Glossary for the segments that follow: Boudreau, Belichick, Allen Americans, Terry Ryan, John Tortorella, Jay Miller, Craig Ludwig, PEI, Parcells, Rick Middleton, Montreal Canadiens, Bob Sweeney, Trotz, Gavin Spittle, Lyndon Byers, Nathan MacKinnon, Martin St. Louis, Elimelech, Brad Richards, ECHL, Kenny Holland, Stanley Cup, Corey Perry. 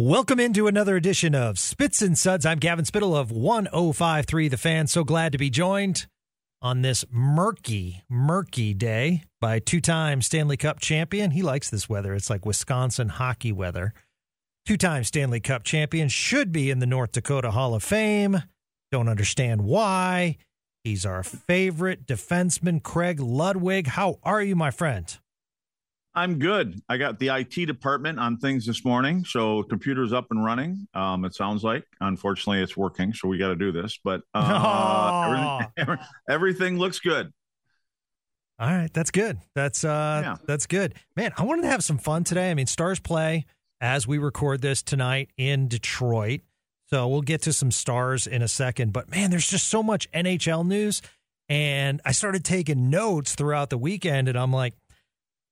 Welcome into another edition of Spits and Suds. I'm Gavin Spittle of 105.3 The Fan. So glad to be joined on this murky, murky day by two-time Stanley Cup champion. He likes this weather. It's like Wisconsin hockey weather. Two-time Stanley Cup champion. Should be in the North Dakota Hall of Fame. Don't understand why. He's our favorite defenseman, Craig Ludwig. How are you, my friend? I'm good. I got the IT department on things this morning, so computer's up and running. It sounds like, unfortunately, it's working, so we got to do this. But everything looks good. All right, that's good. That's good, man. I wanted to have some fun today. I mean, Stars play as we record this tonight in Detroit, so we'll get to some Stars in a second. But man, there's just so much NHL news, and I started taking notes throughout the weekend, and I'm like,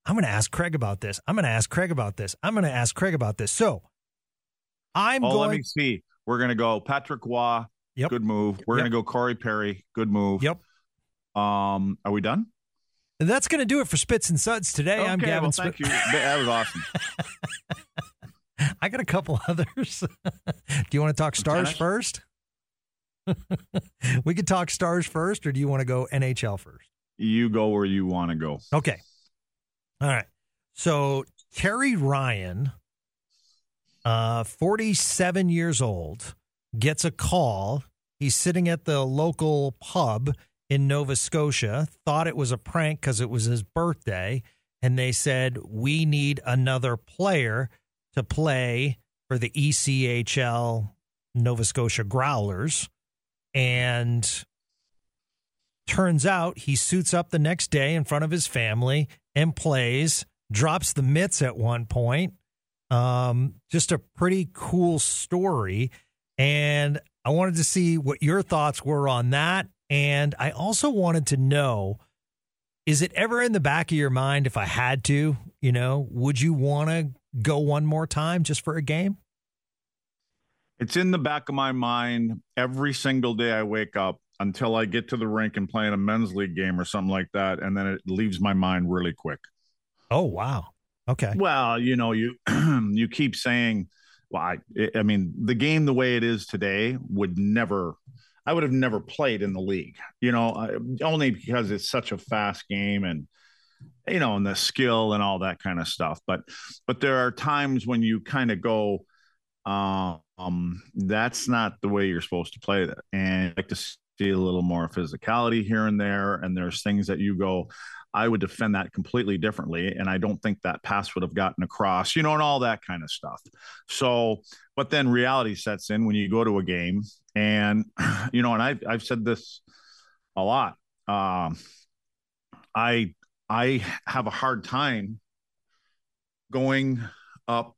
I'm going to ask Craig about this. So I'm going. Let me see. We're going to go Patrick Waugh. Yep. Good move. We're going to go Corey Perry. Good move. Yep. Are we done? And that's going to do it for Spits and Suds today. Okay, I'm Gavin. Well, thank you. That was awesome. I got a couple others. Do you want to talk Stars first? We could talk Stars first, or do you want to go NHL first? You go where you want to go. Okay. All right. So Terry Ryan, 47 years old, gets a call. He's sitting at the local pub in Nova Scotia, thought it was a prank because it was his birthday, and they said, we need another player to play for the ECHL Nova Scotia Growlers. And turns out he suits up the next day in front of his family and plays, drops the mitts at one point. Just a pretty cool story. And I wanted to see what your thoughts were on that. And I also wanted to know, is it ever in the back of your mind, if I had to, you know, would you want to go one more time just for a game? It's in the back of my mind every single day I wake up, until I get to the rink and play in a men's league game or something like that, and then it leaves my mind really quick. Oh, wow. Okay. Well, you know, you keep saying, well, I mean, the game the way it is today I would have never played in the league, you know, only because it's such a fast game and, you know, and the skill and all that kind of stuff. But there are times when you kind of go, that's not the way you're supposed to play that. And I'd like to see a little more physicality here and there. And there's things that you go, I would defend that completely differently. And I don't think that pass would have gotten across, you know, and all that kind of stuff. So, but then reality sets in when you go to a game and, you know, and I've said this a lot. I have a hard time going up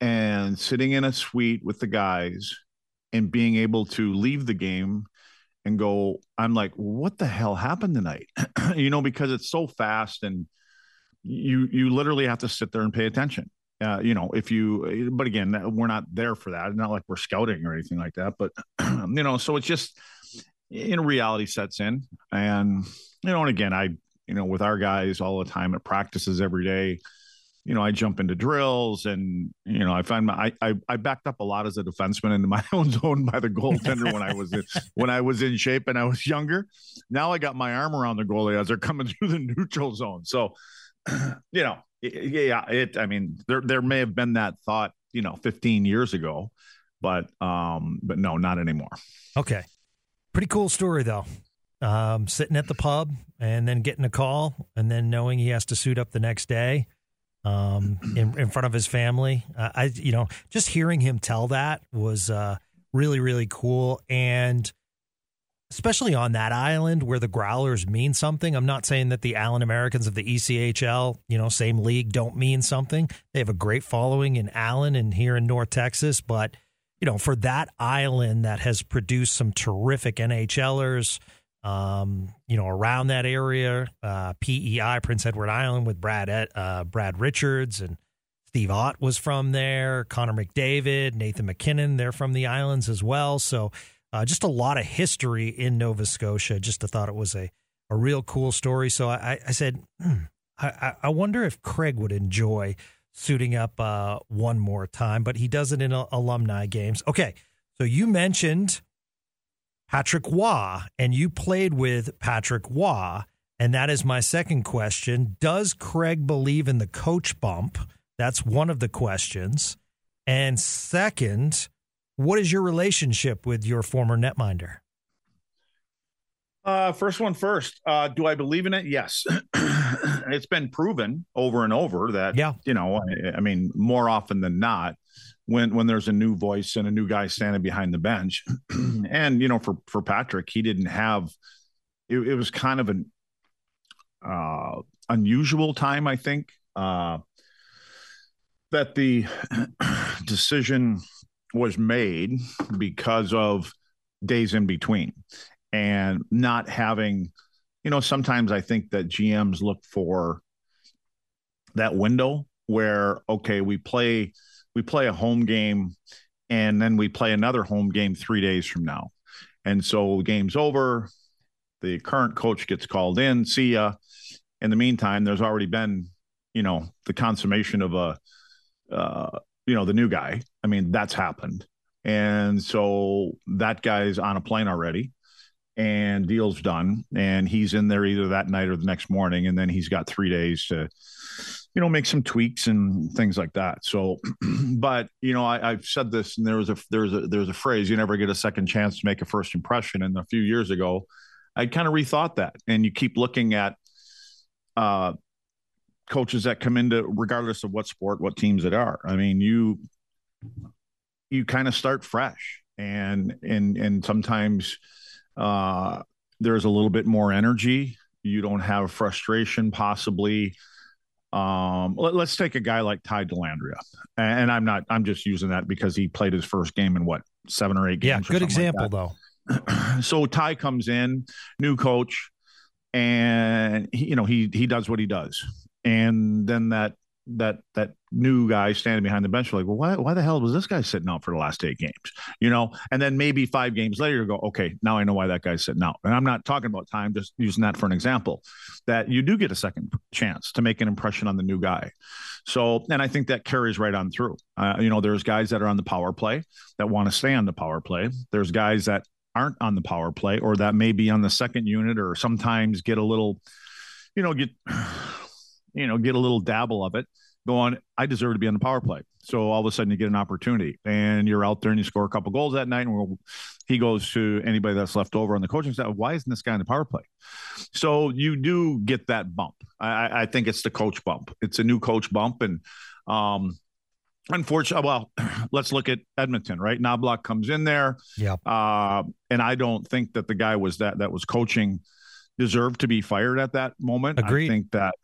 and sitting in a suite with the guys and being able to leave the game and go, I'm like, what the hell happened tonight? You know, because it's so fast and you literally have to sit there and pay attention. You know, but again, we're not there for that. It's not like we're scouting or anything like that, but you know, so it's just, in reality sets in, and, you know, and again, you know, with our guys all the time at practices every day, you know, I jump into drills and, you know, I find I backed up a lot as a defenseman into my own zone by the goaltender when I was in shape and I was younger. Now I got my arm around the goalie as they're coming through the neutral zone. So, you know, I mean, there may have been that thought, you know, 15 years ago, but no, not anymore. Okay. Pretty cool story though. Sitting at the pub and then getting a call and then knowing he has to suit up the next day. In front of his family. You know, just hearing him tell that was really, really cool. And especially on that island where the Growlers mean something. I'm not saying that the Allen Americans of the ECHL, you know, same league, don't mean something. They have a great following in Allen and here in North Texas. But, you know, for that island that has produced some terrific NHLers, you know, around that area, PEI, Prince Edward Island, with Brad Richards, and Steve Ott was from there. Connor McDavid, Nathan MacKinnon, they're from the islands as well. So just a lot of history in Nova Scotia. Just I thought it was a real cool story. So I said, I wonder if Craig would enjoy suiting up one more time, but he does it in alumni games. Okay, so you mentioned Patrick Waugh, and you played with Patrick Waugh, and that is my second question. Does Craig believe in the coach bump? That's one of the questions. And second, what is your relationship with your former netminder? First one first. Do I believe in it? Yes. It's been proven over and over that, you know, I mean, more often than not, when there's a new voice and a new guy standing behind the bench. And, you know, for Patrick, he didn't have, it was kind of an unusual time, I think, that the decision was made because of days in between and not having, you know, sometimes I think that GMs look for that window where, okay, we play a home game and then we play another home game 3 days from now. And so the game's over. The current coach gets called in, see ya. In the meantime, there's already been, you know, the consummation of the new guy. I mean, that's happened. And so that guy's on a plane already and deal's done. And he's in there either that night or the next morning. And then he's got 3 days to, you know, make some tweaks and things like that. So, but, you know, I've said this, and there's a phrase, you never get a second chance to make a first impression. And a few years ago, I kind of rethought that. And you keep looking at coaches that come into, regardless of what sport, what teams it are. I mean, you kind of start fresh, and sometimes there's a little bit more energy. You don't have frustration, possibly. Let's take a guy like Ty Delandria, and I'm just using that because he played his first game in what, 7 or 8 games. Yeah, good example though. So Ty comes in, new coach, and he does what he does. And then that new guy standing behind the bench, like, well, why the hell was this guy sitting out for the last 8 games? You know, and then maybe 5 games later, you go, okay, now I know why that guy's sitting out. And I'm not talking about time, just using that for an example, that you do get a second chance to make an impression on the new guy. So, and I think that carries right on through. There's guys that are on the power play that want to stay on the power play. There's guys that aren't on the power play, or that may be on the second unit, or sometimes get a little, get a little dabble of it, going, I deserve to be on the power play. So all of a sudden you get an opportunity and you're out there and you score a couple goals that night. And he goes to anybody that's left over on the coaching staff. Why isn't this guy on the power play? So you do get that bump. I think it's the coach bump. It's a new coach bump. And unfortunately, well, let's look at Edmonton, right? Knobloch comes in there. Yeah. And I don't think that the guy that was coaching deserved to be fired at that moment. Agreed. I think that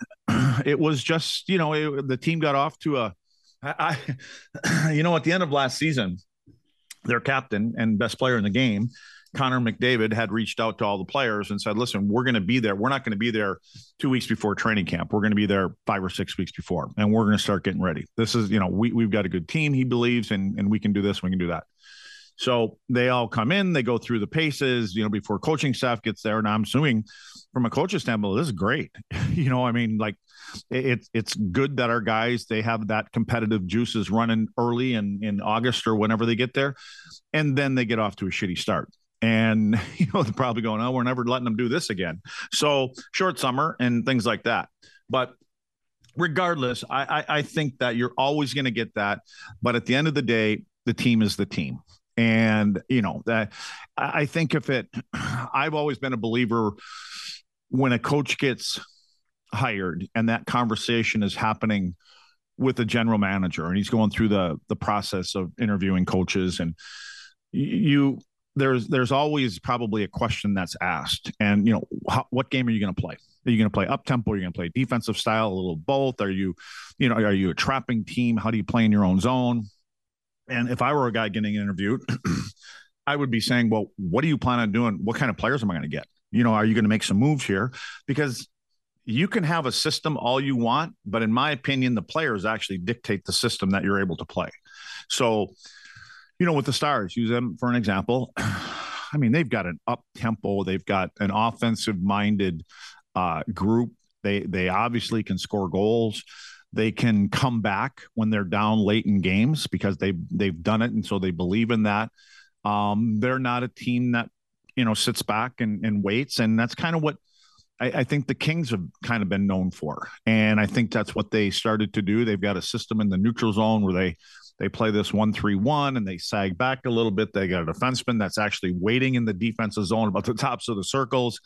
it was just, the team got off to at the end of last season, their captain and best player in the game, Connor McDavid, had reached out to all the players and said, listen, we're going to be there. We're not going to be there 2 weeks before training camp. We're going to be there 5 or 6 weeks before, and we're going to start getting ready. This is, we've got a good team, he believes, and we can do this, we can do that. So they all come in, they go through the paces, before coaching staff gets there. And I'm assuming from a coach's standpoint, this is great. It's good that our guys, they have that competitive juices running early in August or whenever they get there. And then they get off to a shitty start. And, they're probably going, oh, we're never letting them do this again. So short summer and things like that. But regardless, I think that you're always going to get that. But at the end of the day, the team is the team. And, that I think I've always been a believer when a coach gets hired and that conversation is happening with the general manager and he's going through the process of interviewing coaches, and there's always probably a question that's asked. And, what game are you going to play? Are you going to play up-tempo? Are you going to play defensive style? A little both? Are you, are you a trapping team? How do you play in your own zone? And if I were a guy getting interviewed, I would be saying, well, what do you plan on doing? What kind of players am I going to get? Are you going to make some moves here? Because you can have a system all you want, but in my opinion, the players actually dictate the system that you're able to play. So, with the Stars, use them for an example. I mean, they've got an up-tempo. They've got an offensive-minded group. They obviously can score goals. They can come back when they're down late in games because they've done it. And so they believe in that. They're not a team that, you know, sits back and waits. And that's kind of what I think the Kings have kind of been known for. And I think that's what they started to do. They've got a system in the neutral zone where they play this 1-3-1 and they sag back a little bit. They got a defenseman that's actually waiting in the defensive zone about the tops of the circles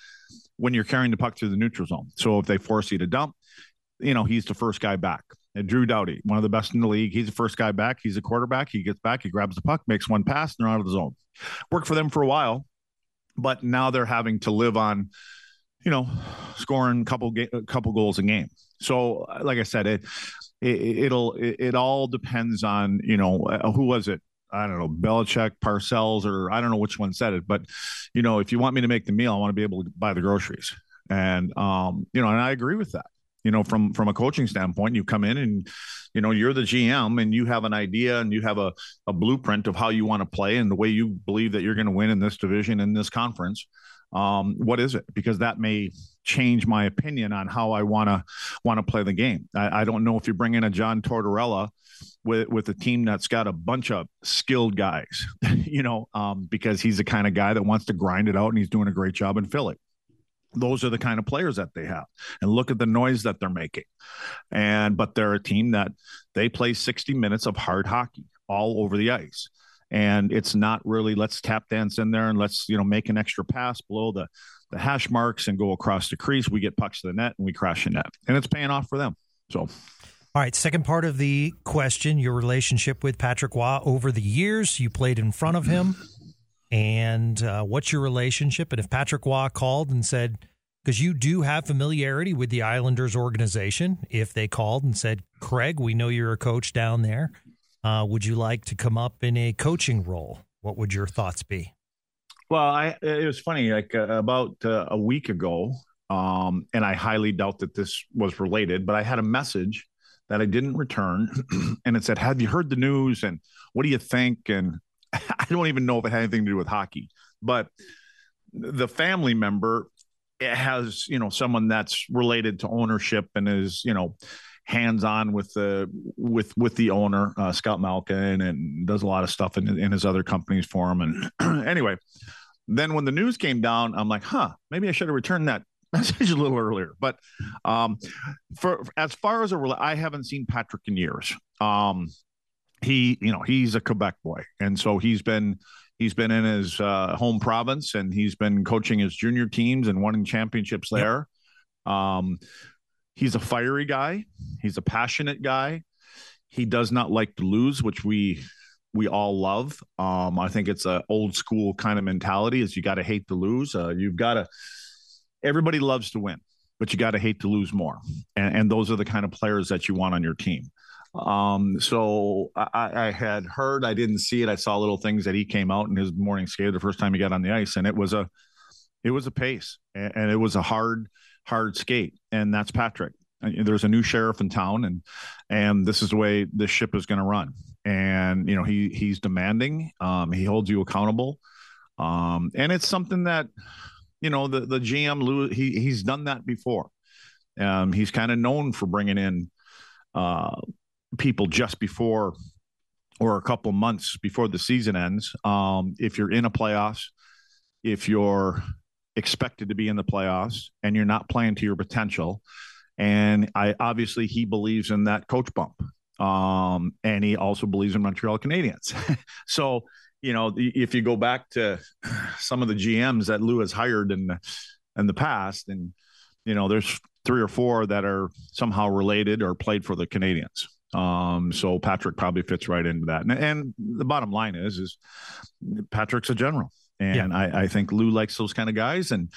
when you're carrying the puck through the neutral zone. So if they force you to dump, you know, he's the first guy back. And Drew Doughty, one of the best in the league. He's the first guy back. He's a quarterback. He gets back. He grabs the puck, makes one pass, and they're out of the zone. Worked for them for a while, but now they're having to live on, you know, scoring a couple goals a game. So, like I said, it all depends on, you know, who was it? I don't know, Belichick, Parcells, or I don't know which one said it, but, you know, if you want me to make the meal, I want to be able to buy the groceries. And, you know, and I agree with that. You know, from a coaching standpoint, you come in and, you know, you're the GM and you have an idea and you have a blueprint of how you want to play and the way you believe that you're going to win in this division, in this conference. What is it? Because that may change my opinion on how I want to play the game. I don't know if you bring in a John Tortorella with a team that's got a bunch of skilled guys, you know, because he's the kind of guy that wants to grind it out and he's doing a great job in Philly. Those are the kind of players that they have, and look at the noise that they're making. But they're a team that they play 60 minutes of hard hockey all over the ice. And it's not really, let's tap dance in there and let's, you know, make an extra pass below the hash marks and go across the crease. We get pucks to the net and we crash the net, and it's paying off for them. So, all right. Second part of the question, your relationship with Patrick Waugh over the years, you played in front of him. And what's your relationship? And if Patrick Waugh called and said, because you do have familiarity with the Islanders organization, if they called and said, Craig, we know you're a coach down there. Would you like to come up in a coaching role? What would your thoughts be? Well, it was funny, like about a week ago, and I highly doubt that this was related, but I had a message that I didn't return, and it said, have you heard the news, and what do you think? And I don't even know if it had anything to do with hockey, but the family member has, you know, someone that's related to ownership and is, you know, hands-on with the owner, Scott Malkin, and does a lot of stuff in his other companies for him. And anyway, then when the news came down, I'm like, maybe I should have returned that message a little earlier. But as far as I haven't seen Patrick in years. He, you know, he's a Quebec boy. And so he's been in his home province, and he's been coaching his junior teams and winning championships there. Yep. He's a fiery guy. He's a passionate guy. He does not like to lose, which we all love. I think it's an old school kind of mentality is you got to hate to lose. Everybody loves to win, but you got to hate to lose more. And those are the kind of players that you want on your team. So I had heard, I didn't see it. I saw little things that he came out in his morning skate the first time he got on the ice, and it was a pace, and it was a hard skate. And that's Patrick. There's a new sheriff in town, and this is the way the ship is going to run. And, you know, he's demanding, he holds you accountable. And it's something that, you know, the GM Lou, he's done that before. He's kind of known for bringing in, people just before or a couple months before the season ends. If you're in a playoffs, if you're expected to be in the playoffs and you're not playing to your potential. And obviously he believes in that coach bump. And he also believes in Montreal Canadiens. So, you know, if you go back to some of the GMs that Lou has hired in the past, and, you know, there's 3 or 4 that are somehow related or played for the Canadiens. So Patrick probably fits right into that. And the bottom line is Patrick's a general. And yeah. I think Lou likes those kind of guys, and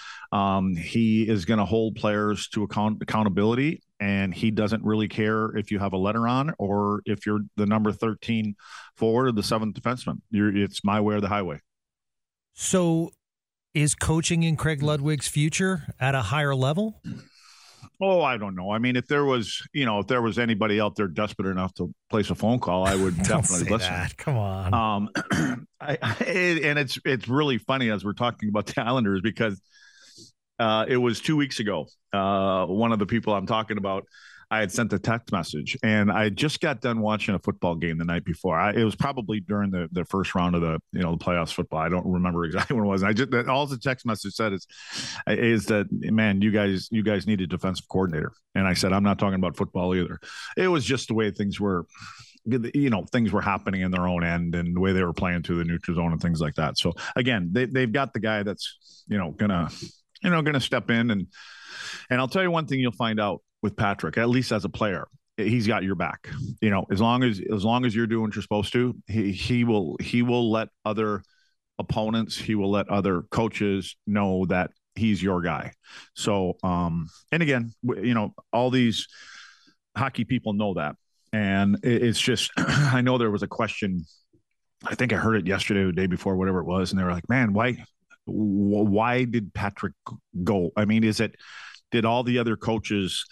he is going to hold players to accountability, and he doesn't really care if you have a letter on or if you're the number 13 forward or the 7th defenseman. It's my way or the highway. So is coaching in Craig Ludwig's future at a higher level? Oh, I don't know. I mean, if there was anybody out there desperate enough to place a phone call, I would definitely listen. That. Come on. And it's really funny as we're talking about the Islanders, because it was 2 weeks ago. One of the people I'm talking about, I had sent a text message, and I just got done watching a football game the night before. It was probably during the first round of the playoffs football. I don't remember exactly when it was. All the text message said is that, man, you guys need a defensive coordinator. And I said, I'm not talking about football either. It was just the way things were. Things were happening in their own end and the way they were playing to the neutral zone and things like that. So again, they've got the guy that's, gonna step in. And I'll tell you one thing you'll find out with Patrick, at least as a player, he's got your back, as long as you're doing what you're supposed to, he will let other opponents, he will let other coaches know that he's your guy. So, and again, all these hockey people know that. And it's just, I know there was a question, I think I heard it yesterday or the day before, whatever it was. And they were like, man, why did Patrick go? I mean, did all the other coaches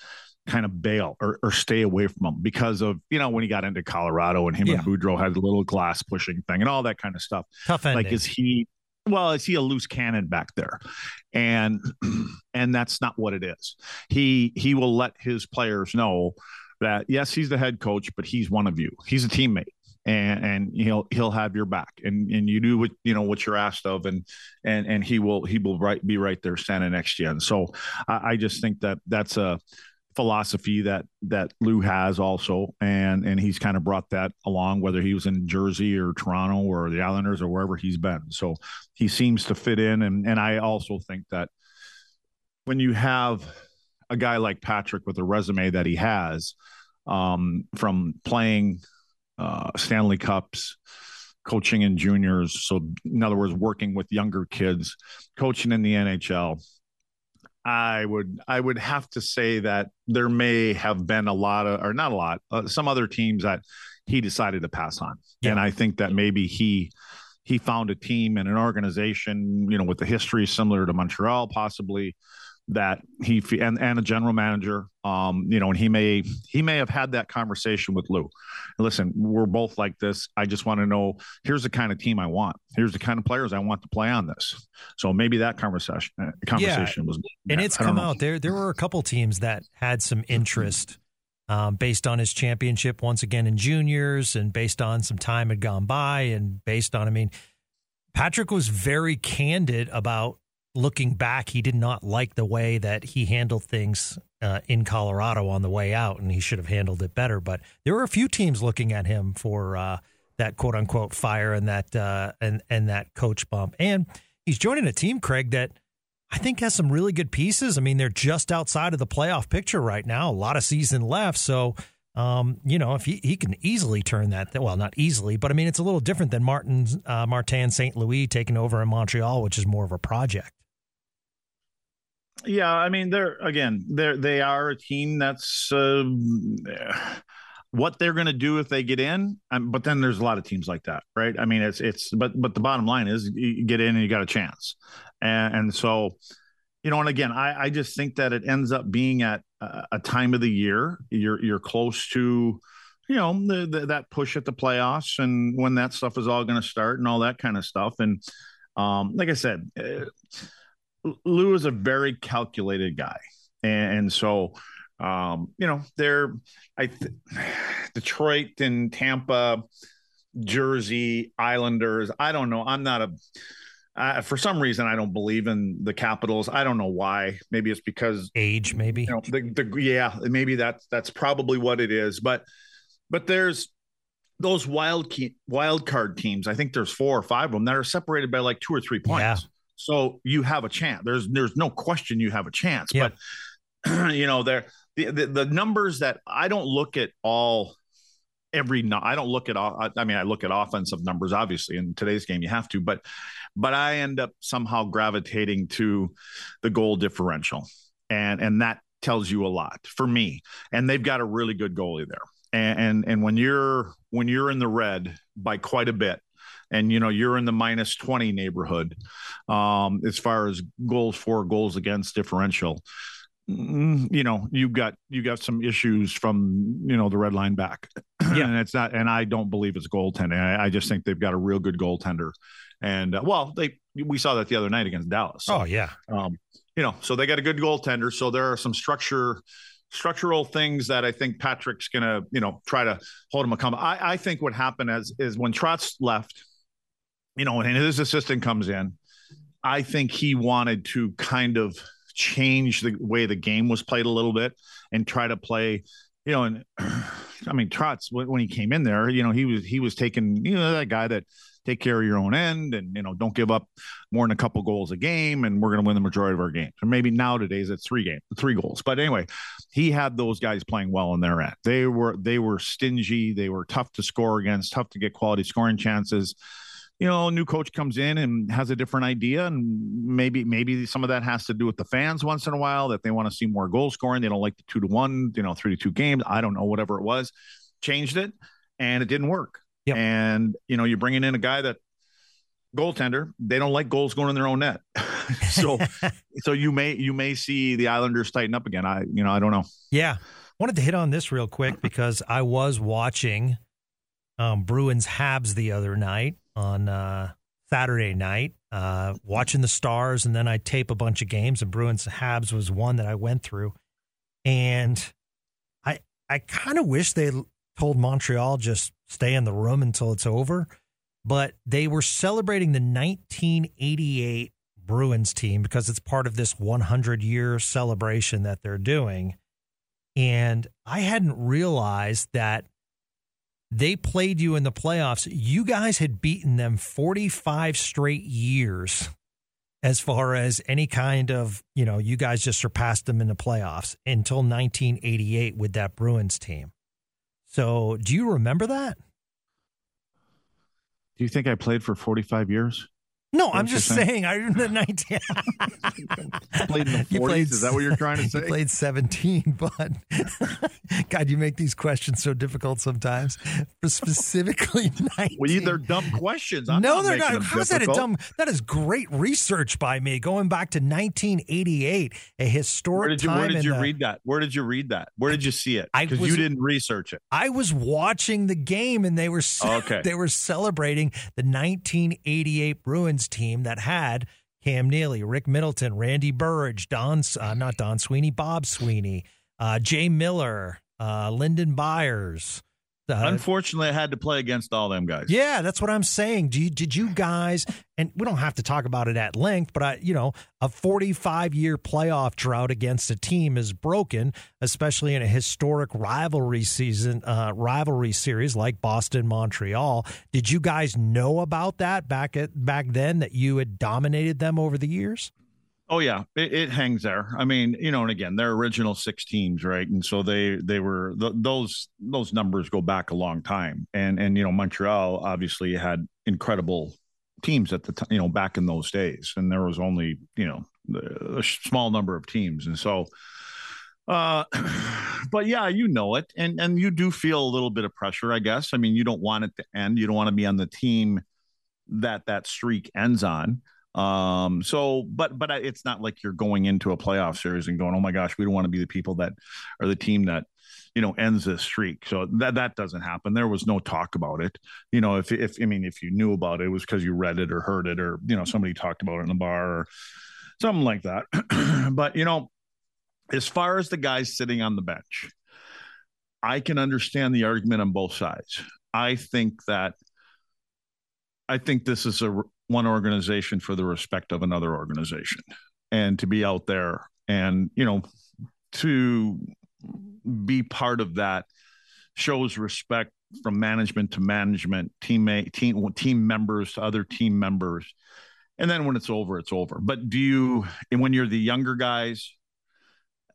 kind of bail or stay away from him because of, when he got into Colorado and him and Boudreau had a little glass pushing thing and all that kind of stuff. Tough ending. Like, is he a loose cannon back there? And that's not what it is. He will let his players know that yes, he's the head coach, but he's one of you. He's a teammate, and he'll have your back, and you do what you're asked of, and he will be right there standing next to you. And so I just think that that's a philosophy that Lou has also, and he's kind of brought that along, whether he was in Jersey or Toronto or the Islanders or wherever he's been. So he seems to fit in, and I also think that when you have a guy like Patrick with the resume that he has, from playing Stanley Cups, coaching in juniors. So in other words, working with younger kids, coaching in the NHL, I would have to say that there may have been some other teams that he decided to pass on. Yeah. And I think that maybe he found a team and an organization, with a history similar to Montreal, possibly, that he and a general manager, and he may have had that conversation with Lou. Listen, we're both like this. I just want to know, here's the kind of team I want. Here's the kind of players I want to play on this. So maybe that conversation was. And it's come out there were a couple teams that had some interest based on his championship once again in juniors, and based on some time had gone by, and based on, Patrick was very candid about, looking back, he did not like the way that he handled things in Colorado on the way out, and he should have handled it better. But there were a few teams looking at him for that quote unquote fire and that and that coach bump. And he's joining a team, Craig, that I think has some really good pieces. They're just outside of the playoff picture right now. A lot of season left, so if he can easily turn that, well, not easily, but it's a little different than Martin St. Louis taking over in Montreal, which is more of a project. Yeah, they are a team that's what they're going to do if they get in. But then there's a lot of teams like that, right? But the bottom line is you get in and you got a chance. And so, and again, I just think that it ends up being at a time of the year you're close to, that push at the playoffs and when that stuff is all going to start and all that kind of stuff. And like I said, Lou is a very calculated guy. And so, Detroit and Tampa, Jersey, Islanders, I don't know. I'm not for some reason, I don't believe in the Capitals. I don't know why. Maybe it's because age, maybe, maybe that's probably what it is. But there's those wild card teams. I think there's 4 or 5 of them that are separated by like 2 or 3 points. Yeah. So you have a chance. There's no question you have a chance. Yeah. But the numbers that I don't look at all. I look at offensive numbers, obviously, in today's game, you have to, but I end up somehow gravitating to the goal differential. And that tells you a lot for me. And they've got a really good goalie there. And when you're in the red by quite a bit, and, you're in the minus 20 neighborhood, as far as goals for, goals against differential, you got some issues from, the red line back. Yeah. And it's not, and I don't believe it's goaltending. I just think they've got a real good goaltender. And we saw that the other night against Dallas. So, so they got a good goaltender. So there are some structure structural things that I think Patrick's going to, you know, try to hold him accountable. I think what happened is when Trotz left, you know, and his assistant comes in, I think he wanted to kind of change the way the game was played a little bit and try to play, you know, and I mean, Trotz, when he came in there, you know, he was taking, you know, that guy that take care of your own end and, you know, don't give up more than a couple goals a game and we're going to win the majority of our games. Or maybe nowadays it's three goals. But anyway, he had those guys playing well in their end. They were stingy. They were tough to score against, tough to get quality scoring chances. You know, new coach comes in and has a different idea, and maybe some of that has to do with the fans once in a while, that they want to see more goal scoring. They don't like the 2-1, you know, 3-2 games. I don't know, whatever it was, changed it, and it didn't work. Yep. And, you know, you're bringing in a guy that goaltender, they don't like goals going in their own net. So you may see the Islanders tighten up again. I don't know. Yeah. Wanted to hit on this real quick because I was watching Bruins Habs the other night on Saturday night, watching the Stars, and then I tape a bunch of games, and Bruins Habs was one that I went through. And I kind of wish they told Montreal just stay in the room until it's over, but they were celebrating the 1988 Bruins team because it's part of this 100-year celebration that they're doing. And I hadn't realized that they played you in the playoffs. You guys had beaten them 45 straight years as far as any kind of, you know, you guys just surpassed them in the playoffs until 1988 with that Bruins team. So do you remember that? Do you think I played for 45 years? No, I'm just saying. I remember the 19. Played in the 40s. Is that what you're trying to say? You played 17, but God, you make these questions so difficult sometimes. For specifically 19. Well, they're dumb questions. No, they're not. How's that a dumb? That is great research by me. Going back to 1988, a historic time. Where did you read that? Where did you read that? Where did you see it? Because you didn't research it. I was watching the game, and they were celebrating the 1988 Bruins team that had Cam Neely, Rick Middleton, Randy Burridge, Bob Sweeney, Jay Miller, Lyndon Byers. Unfortunately, I had to play against all them guys. Yeah, that's what I'm saying. Did you guys, and we don't have to talk about it at length, but a 45-year playoff drought against a team is broken, especially in a historic rivalry series like Boston, Montreal. Did you guys know about that back then that you had dominated them over the years? Oh yeah, it hangs there. I mean, you know, and again, they're original six teams, right? And so those numbers go back a long time. And you know, Montreal obviously had incredible teams at the time, you know, back in those days, and there was only, you know, a small number of teams, and so. But yeah, you know it, and you do feel a little bit of pressure, I guess. I mean, you don't want it to end. You don't want to be on the team that streak ends on. But it's not like you're going into a playoff series and going, oh my gosh, we don't want to be the people that are the team that, you know, ends this streak. So that doesn't happen. There was no talk about it. You know, if you knew about it, it was because you read it or heard it, or, you know, somebody talked about it in the bar or something like that. But, you know, as far as the guys sitting on the bench, I can understand the argument on both sides. I think this is one organization for the respect of another organization, and to be out there and, you know, to be part of that shows respect from management to management, team members to other team members. And then when it's over, but when you're the younger guys,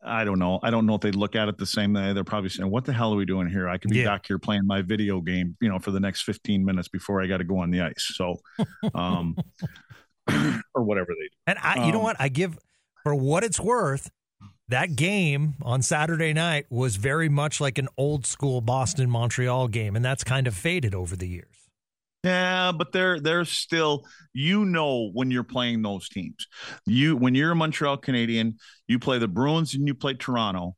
I don't know if they look at it the same way. They're probably saying, what the hell are we doing here? I can be back here playing my video game, you know, for the next 15 minutes before I got to go on the ice. So, or whatever they do. And you know what? I give, for what it's worth, that game on Saturday night was very much like an old school Boston-Montreal game. And that's kind of faded over the years. Yeah, but they're still, you know, when you're playing those teams, when you're a Montreal Canadian, you play the Bruins and you play Toronto,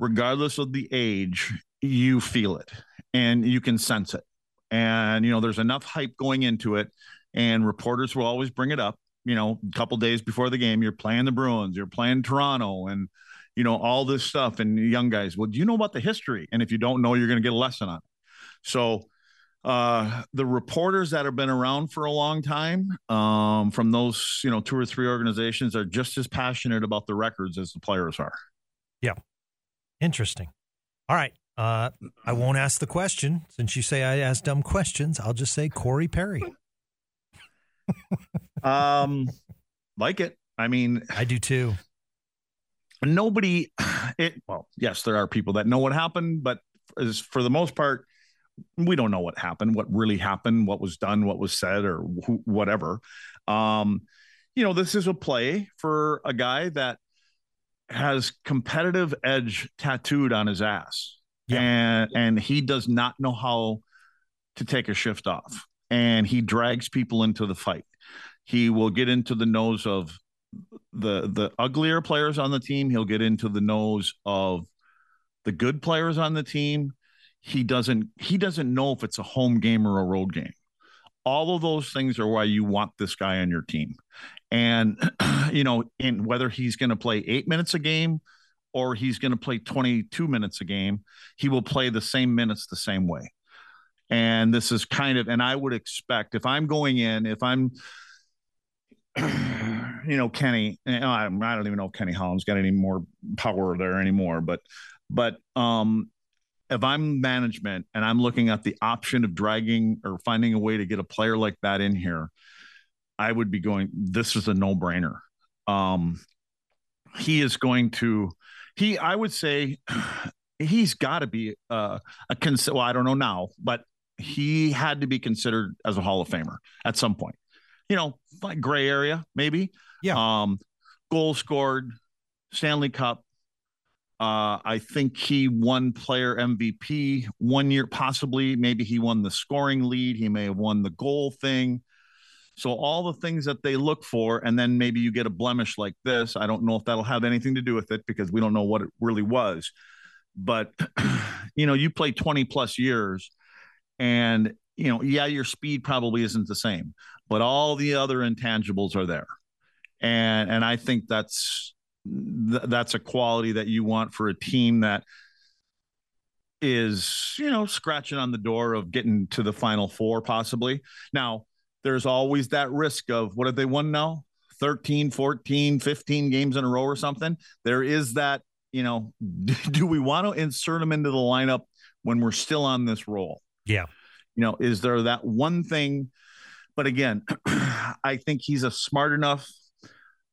regardless of the age, you feel it and you can sense it. And, you know, there's enough hype going into it, and reporters will always bring it up, you know, a couple days before the game, you're playing the Bruins, you're playing Toronto, and, you know, all this stuff. And young guys, well, do you know about the history? And if you don't know, you're going to get a lesson on it. So the reporters that have been around for a long time from those, you know, two or three organizations are just as passionate about the records as the players are. Yeah. Interesting. All right. I won't ask the question. Since you say I ask dumb questions, I'll just say Corey Perry. Like it. I mean, I do too. Nobody, well, yes, there are people that know what happened, but as for the most part, we don't know what happened, what really happened, what was done, what was said, or whatever. You know, this is a play for a guy that has competitive edge tattooed on his ass. Yeah. And he does not know how to take a shift off. And he drags people into the fight. He will get into the nose of the uglier players on the team. He'll get into the nose of the good players on the team. He doesn't know if it's a home game or a road game. All of those things are why you want this guy on your team. And, you know, in whether he's going to play 8 minutes a game or he's going to play 22 minutes a game, he will play the same minutes the same way. And this is kind of, and I would expect if I'm going in, if I'm, you know, Kenny, I don't even know if Kenny Holland's got any more power there anymore, but if I'm management and I'm looking at the option of dragging or finding a way to get a player like that in here, I would be going, this is a no-brainer. He is going to, I would say he's got to be well, I don't know now, but he had to be considered as a Hall of Famer at some point, you know, like gray area, maybe. Yeah. Goal scored, Stanley Cup. I think he won player MVP 1 year, possibly. Maybe he won the scoring lead. He may have won the goal thing. So all the things that they look for, and then maybe you get a blemish like this. I don't know if that'll have anything to do with it because we don't know what it really was. But, you know, you play 20 plus years and, you know, yeah, your speed probably isn't the same, but all the other intangibles are there. And I think that's a quality that you want for a team that is, you know, scratching on the door of getting to the Final Four, possibly. Now, there's always that risk of what have they won now? 13, 14, 15 games in a row or something. There is that, you know, do we want to insert them into the lineup when we're still on this roll? Yeah. You know, is there that one thing? But again, I think he's a smart enough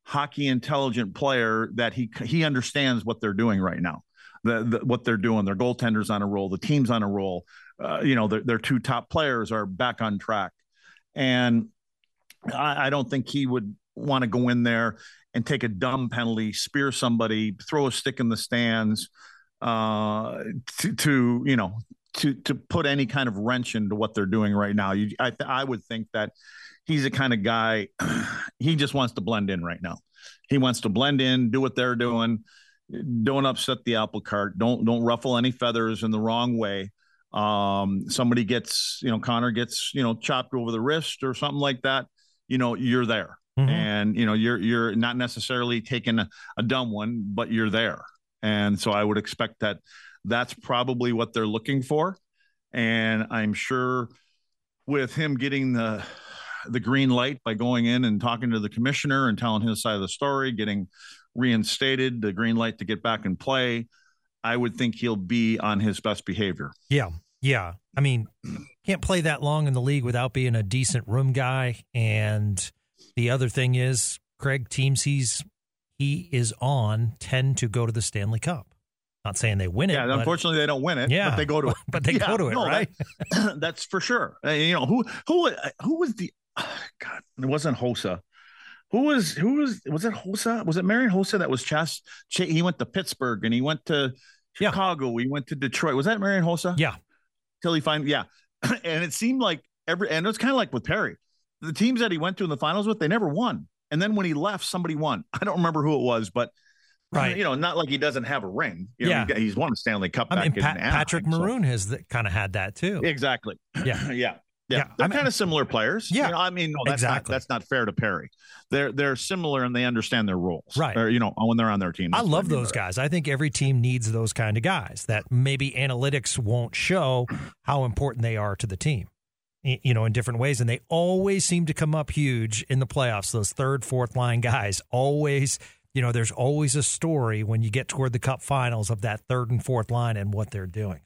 hockey intelligent player that he understands what they're doing right now, what they're doing. Their goaltender's on a roll, the team's on a roll. You know, their two top players are back on track, and I don't think he would want to go in there and take a dumb penalty, spear somebody, throw a stick in the stands, to put any kind of wrench into what they're doing right now. I would think that he's the kind of guy, he just wants to blend in right now. He wants to blend in, do what they're doing. Don't upset the apple cart. Don't ruffle any feathers in the wrong way. Somebody gets, you know, Connor gets, you know, chopped over the wrist or something like that. You know, you're there. Mm-hmm. And, you know, you're not necessarily taking a dumb one, but you're there. And so I would expect that that's probably what they're looking for. And I'm sure with him getting the green light by going in and talking to the commissioner and telling his side of the story, getting reinstated, the green light to get back and play, I would think he'll be on his best behavior. Yeah. Yeah. I mean, can't play that long in the league without being a decent room guy. And the other thing is, Craig, teams he is on tend to go to the Stanley Cup. Not saying they win it. Yeah, unfortunately they don't win it. Yeah, but they go to it. But they go to it, right? That's for sure. You know who was the God? It wasn't Hossa. Who was it Hossa? Was it Marian Hossa that was chased? He went to Pittsburgh and he went to Chicago. Yeah. He went to Detroit. Was that Marian Hossa? Yeah. Till he finally, yeah. And it seemed like and it was kind of like with Perry. The teams that he went to in the finals with, they never won. And then when he left, somebody won. I don't remember who it was, but. Right. You know, not like he doesn't have a ring. You know, yeah. He's won a Stanley Cup. I mean, Patrick Maroon has kind of had that too. Exactly. Yeah. Yeah. Yeah, they're kind of similar players. Yeah, you know, I mean, no, that's exactly. That's not fair to Perry. They're similar and they understand their roles, right? Or, you know, when they're on their team. I love those guys. I think every team needs those kind of guys that maybe analytics won't show how important they are to the team, you know, in different ways. And they always seem to come up huge in the playoffs. Those third, fourth line guys always, you know, there's always a story when you get toward the cup finals of that third and fourth line and what they're doing.